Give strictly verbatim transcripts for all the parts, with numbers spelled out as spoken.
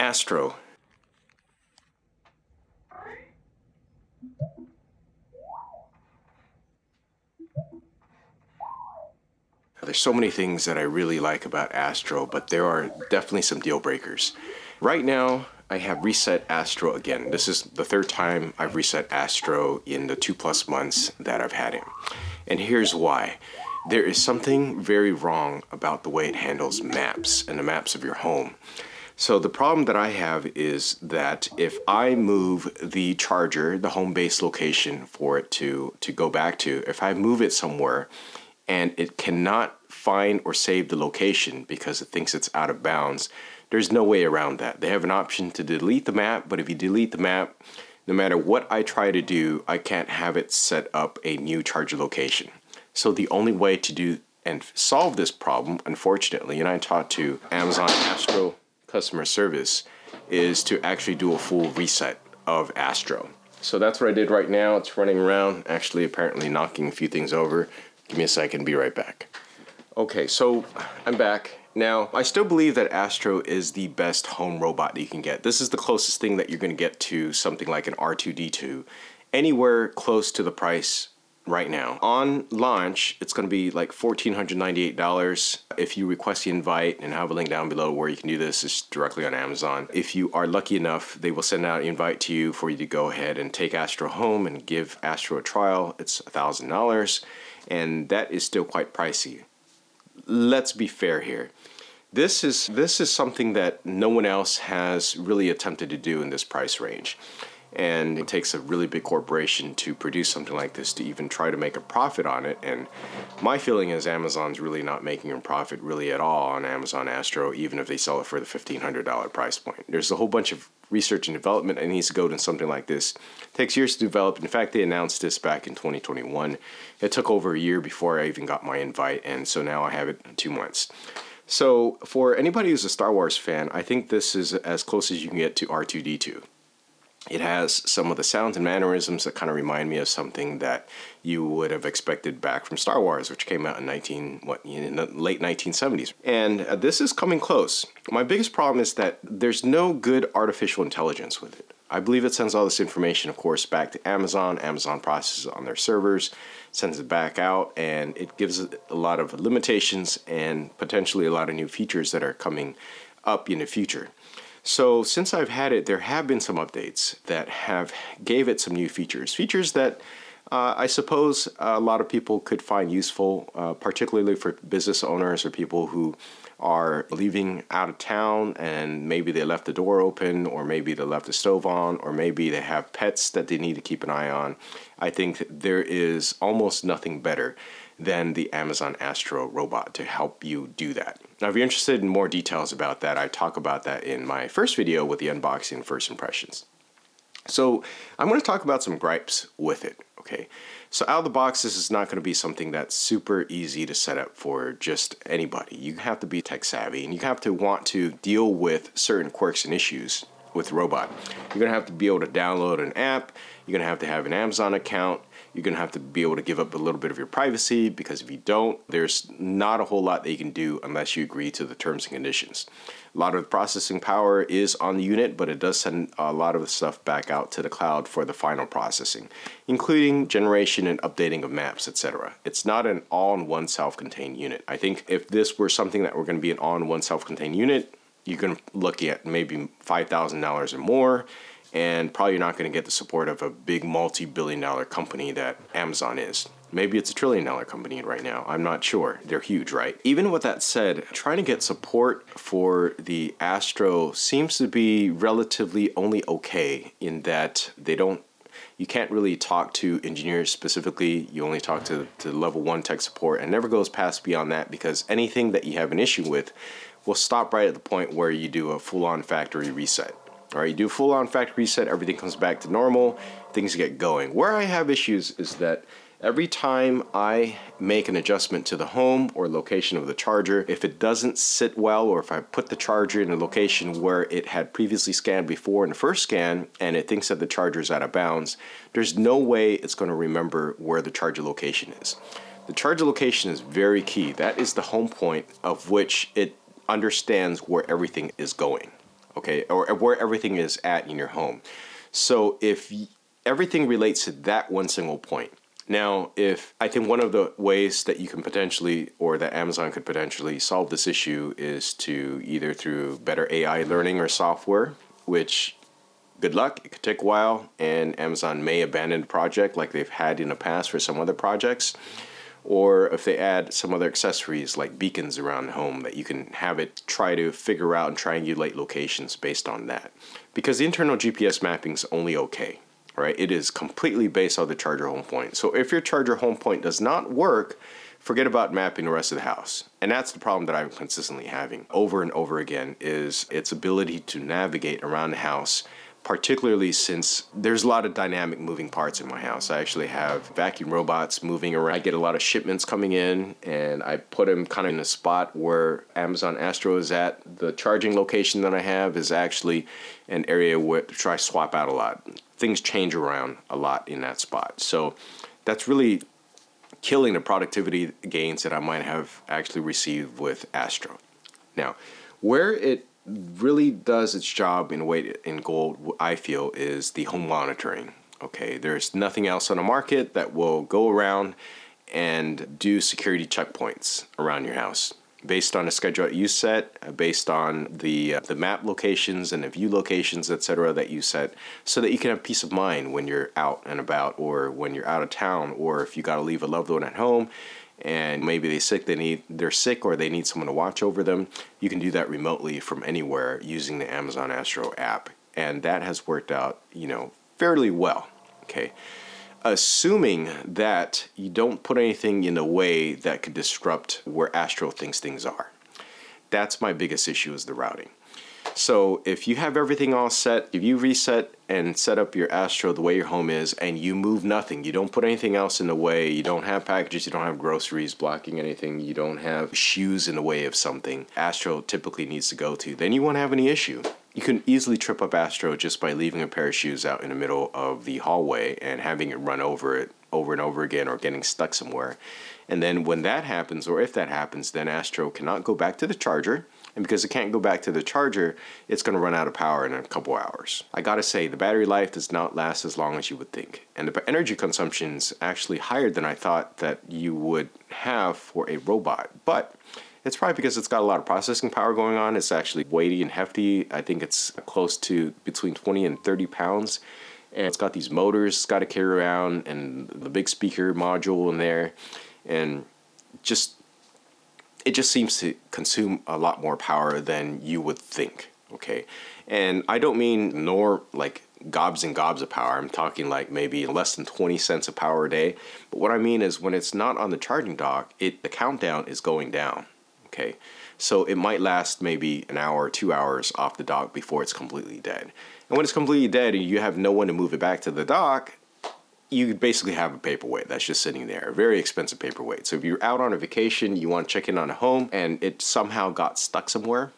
Astro. There's so many things that I really like about Astro, but there are definitely some deal breakers. Right now, I have reset Astro again. This is the third time I've reset Astro in the two plus months that I've had him. And here's why. There is something very wrong about the way it handles maps and the maps of your home. So the problem that I have is that if I move the charger, the home base location for it to, to go back to, if I move it somewhere, and it cannot find or save the location because it thinks it's out of bounds, there's no way around that. They have an option to delete the map, but if you delete the map, no matter what I try to do, I can't have it set up a new charger location. So the only way to do and solve this problem, unfortunately, and I talked to Amazon Astro customer service, is to actually do a full reset of Astro. So that's what I did right now. It's running around, actually apparently knocking a few things over. Give me a second, be right back. Okay, so I'm back. Now, I still believe that Astro is the best home robot that you can get. This is the closest thing that you're gonna get to something like an R two D two, anywhere close to the price right now. On launch, it's gonna be like one thousand four hundred ninety-eight dollars. If you request the invite, and I have a link down below where you can do this, it's directly on Amazon. If you are lucky enough, they will send out an invite to you for you to go ahead and take Astro home and give Astro a trial. It's one thousand dollars. And that is still quite pricey. Let's be fair here. This is, this is something that no one else has really attempted to do in this price range. And it takes a really big corporation to produce something like this to even try to make a profit on it. And my feeling is Amazon's really not making a profit really at all on Amazon Astro, even if they sell it for the fifteen hundred dollar price point. There's a whole bunch of research and development that needs to go to something like this. It takes years to develop. In fact, they announced this back in twenty twenty-one. It took over a year before I even got my invite, and so now I have it in two months. So for anybody who's a Star Wars fan, I think this is as close as you can get to R two D two. It has some of the sounds and mannerisms that kind of remind me of something that you would have expected back from Star Wars, which came out in nineteen what in the late nineteen seventies. And uh, this is coming close. My biggest problem is that there's no good artificial intelligence with it. I believe it sends all this information, of course, back to Amazon. Amazon processes it on their servers, sends it back out, and it gives it a lot of limitations and potentially a lot of new features that are coming up in the future. So since I've had it, there have been some updates that have gave it some new features. Features that uh, I suppose a lot of people could find useful, uh, particularly for business owners or people who are leaving out of town and maybe they left the door open, or maybe they left the stove on, or maybe they have pets that they need to keep an eye on. I think there is almost nothing better than the Amazon Astro robot to help you do that. Now, if you're interested in more details about that, I talk about that in my first video with the unboxing first impressions. So I'm gonna talk about some gripes with it, okay? So out of the box, this is not gonna be something that's super easy to set up for just anybody. You have to be tech savvy, and you have to want to deal with certain quirks and issues with the robot. You're gonna have to be able to download an app, you're gonna have to have an Amazon account, you're gonna have to be able to give up a little bit of your privacy, because if you don't, there's not a whole lot that you can do unless you agree to the terms and conditions. A lot of the processing power is on the unit, but it does send a lot of the stuff back out to the cloud for the final processing, including generation and updating of maps, et cetera. It's not an all-in-one self-contained unit. I think if this were something that were gonna be an all-in-one self-contained unit, you're gonna look at maybe five thousand dollars or more, and probably not going to get the support of a big multi-billion dollar company that Amazon is. Maybe it's a trillion dollar company right now, I'm not sure. They're huge, right? Even with that said, trying to get support for the Astro seems to be relatively only okay, in that they don't, you can't really talk to engineers specifically. You only talk to, to level one tech support, and never goes past beyond that, because anything that you have an issue with will stop right at the point where you do a full-on factory reset. All right, you do full-on factory reset, everything comes back to normal, things get going. Where I have issues is that every time I make an adjustment to the home or location of the charger, if it doesn't sit well, or if I put the charger in a location where it had previously scanned before in the first scan, and it thinks that the charger is out of bounds, there's no way it's going to remember where the charger location is. The charger location is very key. That is the home point of which it understands where everything is going. okay, or where everything is at in your home. So if everything relates to that one single point. Now, if I think one of the ways that you can potentially, or that Amazon could potentially solve this issue is to either through better A I learning or software, which good luck, it could take a while, and Amazon may abandon the project like they've had in the past for some other projects. Or if they add some other accessories like beacons around the home that you can have it try to figure out and triangulate locations based on that. Because the internal G P S mapping is only okay, right? It is completely based on the charger home point. So if your charger home point does not work, forget about mapping the rest of the house. And that's the problem that I'm consistently having over and over again, is its ability to navigate around the house, particularly since there's a lot of dynamic moving parts in my house. I actually have vacuum robots moving around. I get a lot of shipments coming in, and I put them kind of in a spot where Amazon Astro is at. The charging location that I have is actually an area where I swap out a lot. Things change around a lot in that spot. So that's really killing the productivity gains that I might have actually received with Astro. Now, where it really does its job in weight and gold, I feel, is the home monitoring. Okay, there's nothing else on the market that will go around and do security checkpoints around your house based on a schedule that you set, based on the uh, the map locations and the view locations, et cetera, that you set, so that you can have peace of mind when you're out and about, or when you're out of town, or if you got to leave a loved one at home. And maybe they're sick, they need, they're sick or they need someone to watch over them. You can do that remotely from anywhere using the Amazon Astro app. And that has worked out, you know, fairly well, okay? Assuming that you don't put anything in a way that could disrupt where Astro thinks things are. That's my biggest issue, is the routing. So if you have everything all set, if you reset and set up your Astro the way your home is, and you move nothing, you don't put anything else in the way, you don't have packages, you don't have groceries blocking anything, you don't have shoes in the way of something Astro typically needs to go to, then you won't have any issue. You can easily trip up Astro just by leaving a pair of shoes out in the middle of the hallway and having it run over it over and over again, or getting stuck somewhere. And then when that happens, or if that happens, then Astro cannot go back to the charger. And because it can't go back to the charger, it's going to run out of power in a couple hours. I got to say, the battery life does not last as long as you would think. And the energy consumption is actually higher than I thought that you would have for a robot. But it's probably because it's got a lot of processing power going on. It's actually weighty and hefty. I think it's close to between twenty and thirty pounds. And it's got these motors it's got to carry around, and the big speaker module in there. And just... it just seems to consume a lot more power than you would think, okay? And I don't mean nor like gobs and gobs of power. I'm talking like maybe less than twenty cents of power a day. But what I mean is, when it's not on the charging dock, it the countdown is going down, okay? So it might last maybe an hour or two hours off the dock before it's completely dead. And when it's completely dead and you have no one to move it back to the dock, you basically have a paperweight that's just sitting there, a very expensive paperweight. So if you're out on a vacation, you want to check in on a home, and it somehow got stuck somewhere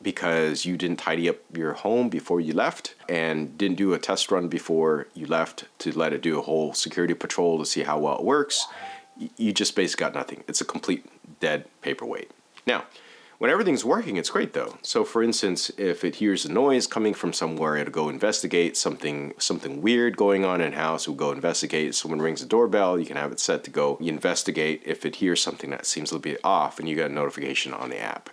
because you didn't tidy up your home before you left, and didn't do a test run before you left to let it do a whole security patrol to see how well it works, you just basically got nothing. It's a complete dead paperweight. Now, when everything's working, it's great though. So for instance, if it hears a noise coming from somewhere, it'll go investigate something something weird going on in house. It'll go investigate. If someone rings a doorbell, you can have it set to go investigate if it hears something that seems a little bit off, and you get a notification on the app.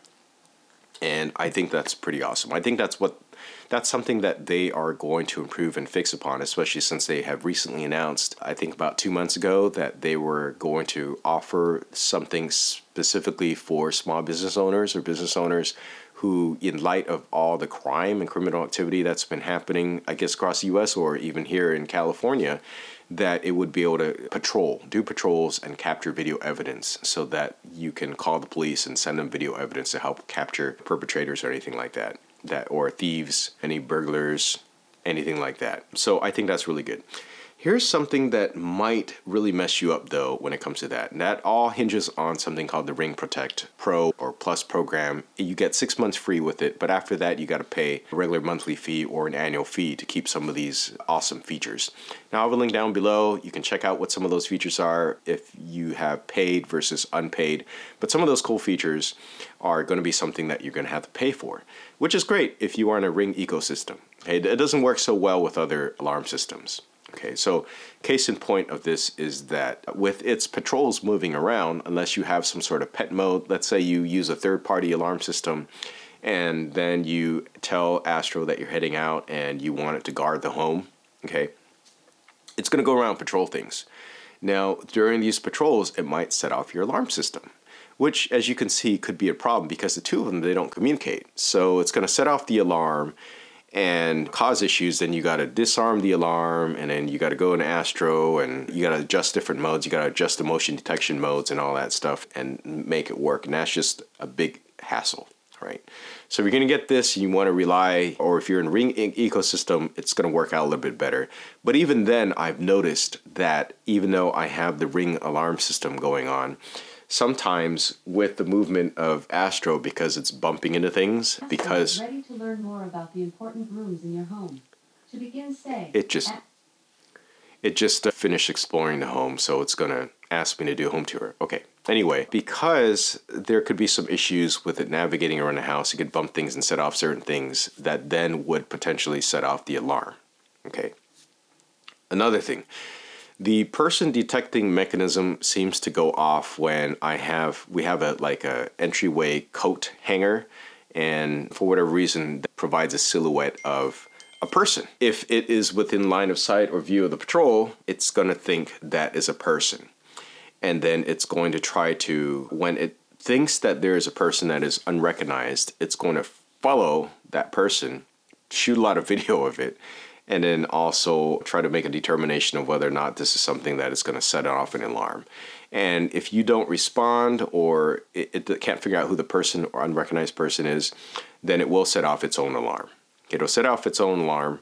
And I think that's pretty awesome. I think that's what that's something that they are going to improve and fix upon, especially since they have recently announced, I think about two months ago, that they were going to offer something specifically for small business owners, or business owners who, in light of all the crime and criminal activity that's been happening, I guess, across the U S or even here in California, that it would be able to patrol, do patrols and capture video evidence, so that you can call the police and send them video evidence to help capture perpetrators or anything like that, that or thieves, any burglars, anything like that. So I think that's really good. Here's something that might really mess you up though when it comes to that. And that all hinges on something called the Ring Protect Pro or Plus program. You get six months free with it, but after that you gotta pay a regular monthly fee or an annual fee to keep some of these awesome features. Now I'll have a link down below. You can check out what some of those features are if you have paid versus unpaid. But some of those cool features are gonna be something that you're gonna have to pay for, which is great if you are in a Ring ecosystem. Okay, it doesn't work so well with other alarm systems. Okay, so case in point of this is that with its patrols moving around, unless you have some sort of pet mode, let's say you use a third-party alarm system and then you tell Astro that you're heading out and you want it to guard the home, okay, it's going to go around and patrol things. Now, during these patrols, it might set off your alarm system, which, as you can see, could be a problem because the two of them, they don't communicate. So it's going to set off the alarm and cause issues. Then you got to disarm the alarm, and then you got to go into Astro and you got to adjust different modes. You got to adjust the motion detection modes and all that stuff and make it work. And that's just a big hassle, right? So if you're going to get this and you want to rely, or if you're in Ring ecosystem, it's going to work out a little bit better. But even then, I've noticed that even though I have the Ring alarm system going on, sometimes with the movement of Astro, because it's bumping into things, Astro because is ready to learn more about the important rooms in your home. To begin, say it just it just finished exploring the home, so it's gonna ask me to do a home tour. Okay. Anyway, because there could be some issues with it navigating around the house, it could bump things and set off certain things that then would potentially set off the alarm. Okay. Another thing. The person detecting mechanism seems to go off when I have, we have a like a entryway coat hanger, and for whatever reason that provides a silhouette of a person. If it is within line of sight or view of the patrol, it's going to think that is a person. And then it's going to try to, when it thinks that there is a person that is unrecognized, it's going to follow that person, shoot a lot of video of it, and then also try to make a determination of whether or not this is something that is going to set off an alarm. And if you don't respond, or it, it can't figure out who the person or unrecognized person is, then it will set off its own alarm. It'll set off its own alarm,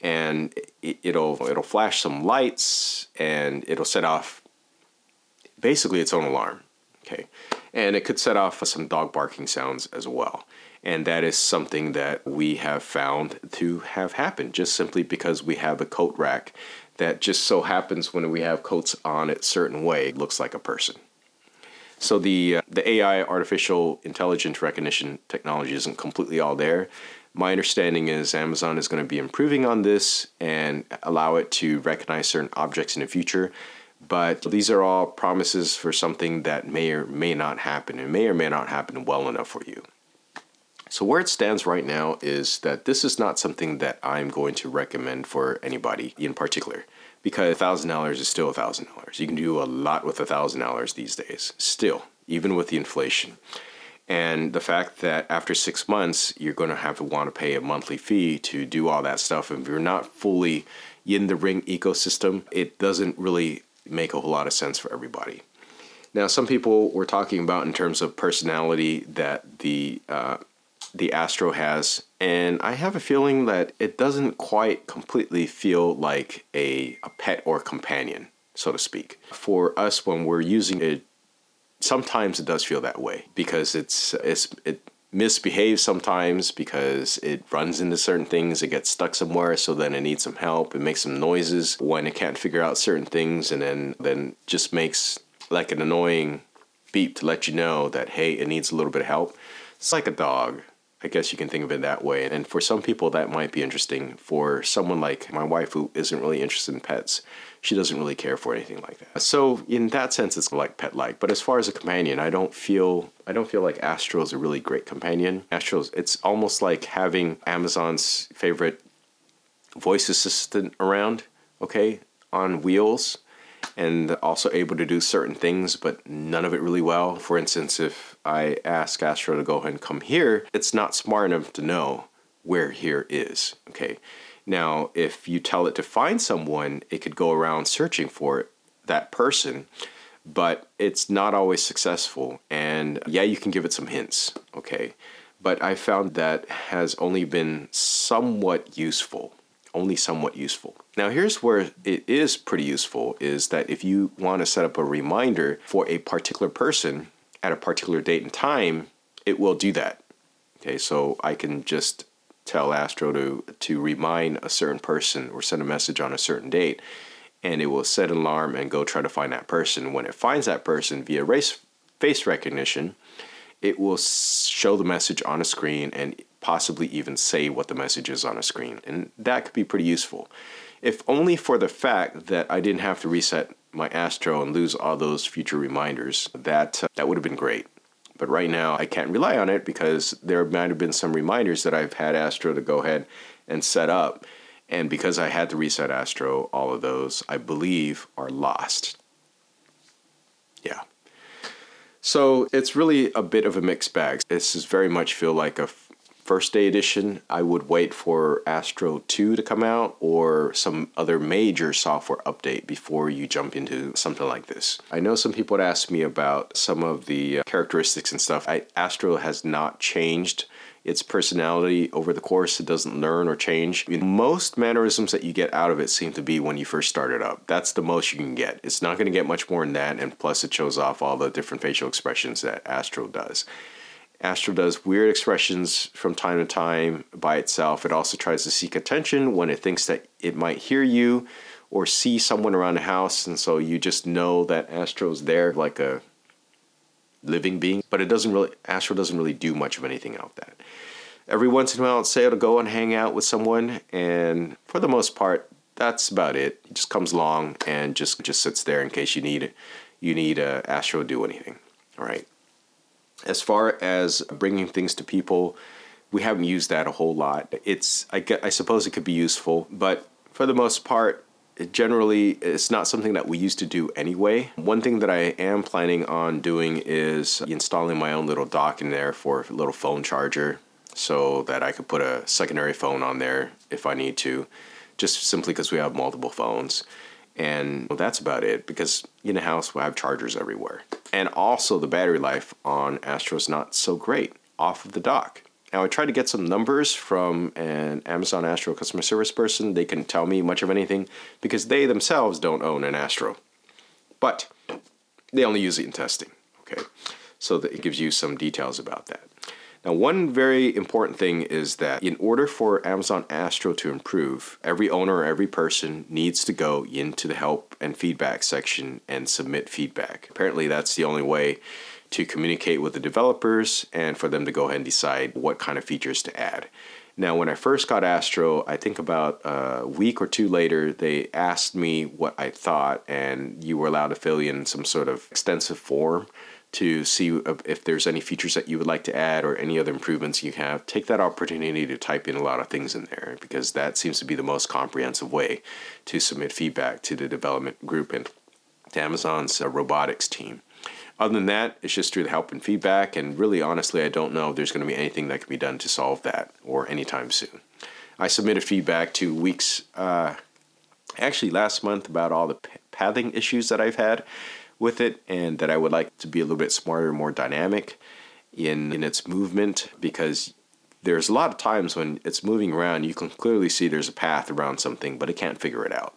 and it, it'll it'll flash some lights, and it'll set off basically its own alarm. Okay, and it could set off some dog barking sounds as well. And that is something that we have found to have happened just simply because we have a coat rack that just so happens when we have coats on it certain way, it looks like a person. So the, uh, the A I, artificial intelligence recognition technology isn't completely all there. My understanding is Amazon is going to be improving on this and allow it to recognize certain objects in the future. But these are all promises for something that may or may not happen, and may or may not happen well enough for you. So where it stands right now is that this is not something that I'm going to recommend for anybody in particular, because one thousand dollars is still one thousand dollars. You can do a lot with one thousand dollars these days, still, even with the inflation. And the fact that after six months, you're going to have to want to pay a monthly fee to do all that stuff. And if you're not fully in the Ring ecosystem, it doesn't really make a whole lot of sense for everybody. Now, some people were talking about in terms of personality that the uh, the Astro has, and I have a feeling that it doesn't quite completely feel like a, a pet or companion, so to speak. For us, when we're using it, sometimes it does feel that way because it's, it's it misbehaves sometimes because it runs into certain things, it gets stuck somewhere, so then it needs some help, it makes some noises when it can't figure out certain things, and then, then just makes like an annoying beep to let you know that, hey, it needs a little bit of help. It's like a dog. I guess you can think of it that way. And for some people, that might be interesting. For someone like my wife, who isn't really interested in pets, she doesn't really care for anything like that. So in that sense, it's like pet-like. But as far as a companion, I don't feel I don't feel like Astro is a really great companion. Astro's, it's almost like having Amazon's favorite voice assistant around, okay, on wheels, and also able to do certain things, but none of it really well. For instance, if I ask Astro to go ahead and come here, it's not smart enough to know where here is, okay? Now, if you tell it to find someone, it could go around searching for that person, but it's not always successful. And yeah, you can give it some hints, okay? But I found that has only been somewhat useful. only somewhat useful. Now here's where it is pretty useful, is that if you want to set up a reminder for a particular person at a particular date and time, it will do that. Okay, so I can just tell Astro to, to remind a certain person or send a message on a certain date, and it will set an alarm and go try to find that person. When it finds that person via race, face recognition, it will show the message on a screen and possibly even say what the message is on a screen. And that could be pretty useful. If only for the fact that I didn't have to reset my Astro and lose all those future reminders, that, uh, that would have been great. But right now I can't rely on it because there might have been some reminders that I've had Astro to go ahead and set up. And because I had to reset Astro, all of those, I believe, are lost. Yeah. So it's really a bit of a mixed bag. This is very much feel like a first day edition. I would wait for Astro two to come out or some other major software update before you jump into something like this. I know some people had asked me about some of the characteristics and stuff. I, Astro has not changed its personality over the course. It doesn't learn or change. I mean, most mannerisms that you get out of it seem to be when you first start it up. That's the most you can get. It's not going to get much more than that, and plus it shows off all the different facial expressions that Astro does. Astro does weird expressions from time to time by itself. It also tries to seek attention when it thinks that it might hear you or see someone around the house, and so you just know that Astro's there like a living being, but it doesn't really, Astro doesn't really do much of anything out of that. Every once in a while, say it'll go and hang out with someone, and for the most part, that's about it. It just comes along and just, just sits there in case you need, you need uh, Astro to do anything, all right? As far as bringing things to people, we haven't used that a whole lot. It's, I, guess, I suppose it could be useful, but for the most part, It generally, it's not something that we used to do anyway. One thing that I am planning on doing is installing my own little dock in there for a little phone charger so that I could put a secondary phone on there if I need to, just simply because we have multiple phones. And well, that's about it, because in the house we have chargers everywhere. And also the battery life on Astro is not so great off of the dock. Now, I tried to get some numbers from an Amazon Astro customer service person. They couldn't tell me much of anything because they themselves don't own an Astro. But they only use it in testing, okay? So that it gives you some details about that. Now, one very important thing is that in order for Amazon Astro to improve, every owner or every person needs to go into the help and feedback section and submit feedback. Apparently, that's the only way to communicate with the developers and for them to go ahead and decide what kind of features to add. Now, when I first got Astro, I think about a week or two later, they asked me what I thought, and you were allowed to fill in some sort of extensive form to see if there's any features that you would like to add or any other improvements you have. Take that opportunity to type in a lot of things in there, because that seems to be the most comprehensive way to submit feedback to the development group and to Amazon's robotics team. Other than that, it's just through the help and feedback, and really, honestly, I don't know if there's going to be anything that can be done to solve that or anytime soon. I submitted feedback two weeks, uh, actually last month, about all the pathing issues that I've had with it, and that I would like to be a little bit smarter, more dynamic in, in its movement, because there's a lot of times when it's moving around, you can clearly see there's a path around something, but it can't figure it out.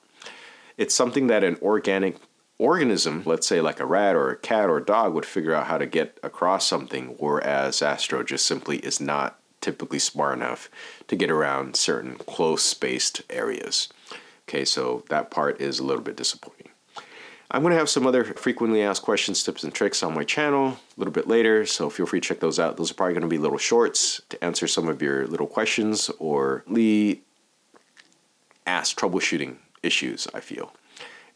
It's something that an organic organism, let's say like a rat or a cat or a dog, would figure out how to get across something, whereas Astro just simply is not typically smart enough to get around certain close-spaced areas. Okay, so that part is a little bit disappointing. I'm going to have some other frequently asked questions, tips, and tricks on my channel a little bit later, so feel free to check those out. Those are probably going to be little shorts to answer some of your little questions or the ask troubleshooting issues, I feel.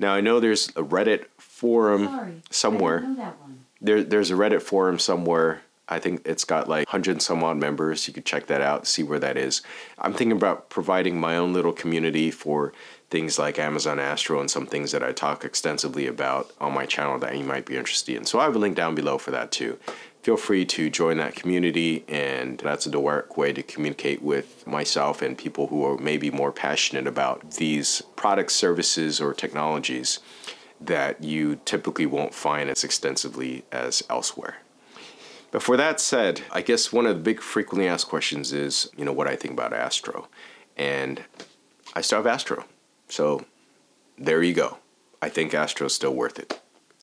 Now, I know there's a Reddit forum Sorry, somewhere. I didn't know that one. There, there's a Reddit forum somewhere. I think it's got like a hundred and some odd members. You could check that out, see where that is. I'm thinking about providing my own little community for things like Amazon Astro and some things that I talk extensively about on my channel that you might be interested in. So I have a link down below for that too. Feel free to join that community, and that's a direct way to communicate with myself and people who are maybe more passionate about these products, services, or technologies that you typically won't find as extensively as elsewhere. But for that said, I guess one of the big frequently asked questions is, you know, what I think about Astro. And I still have Astro. So there you go. I think Astro's still worth it.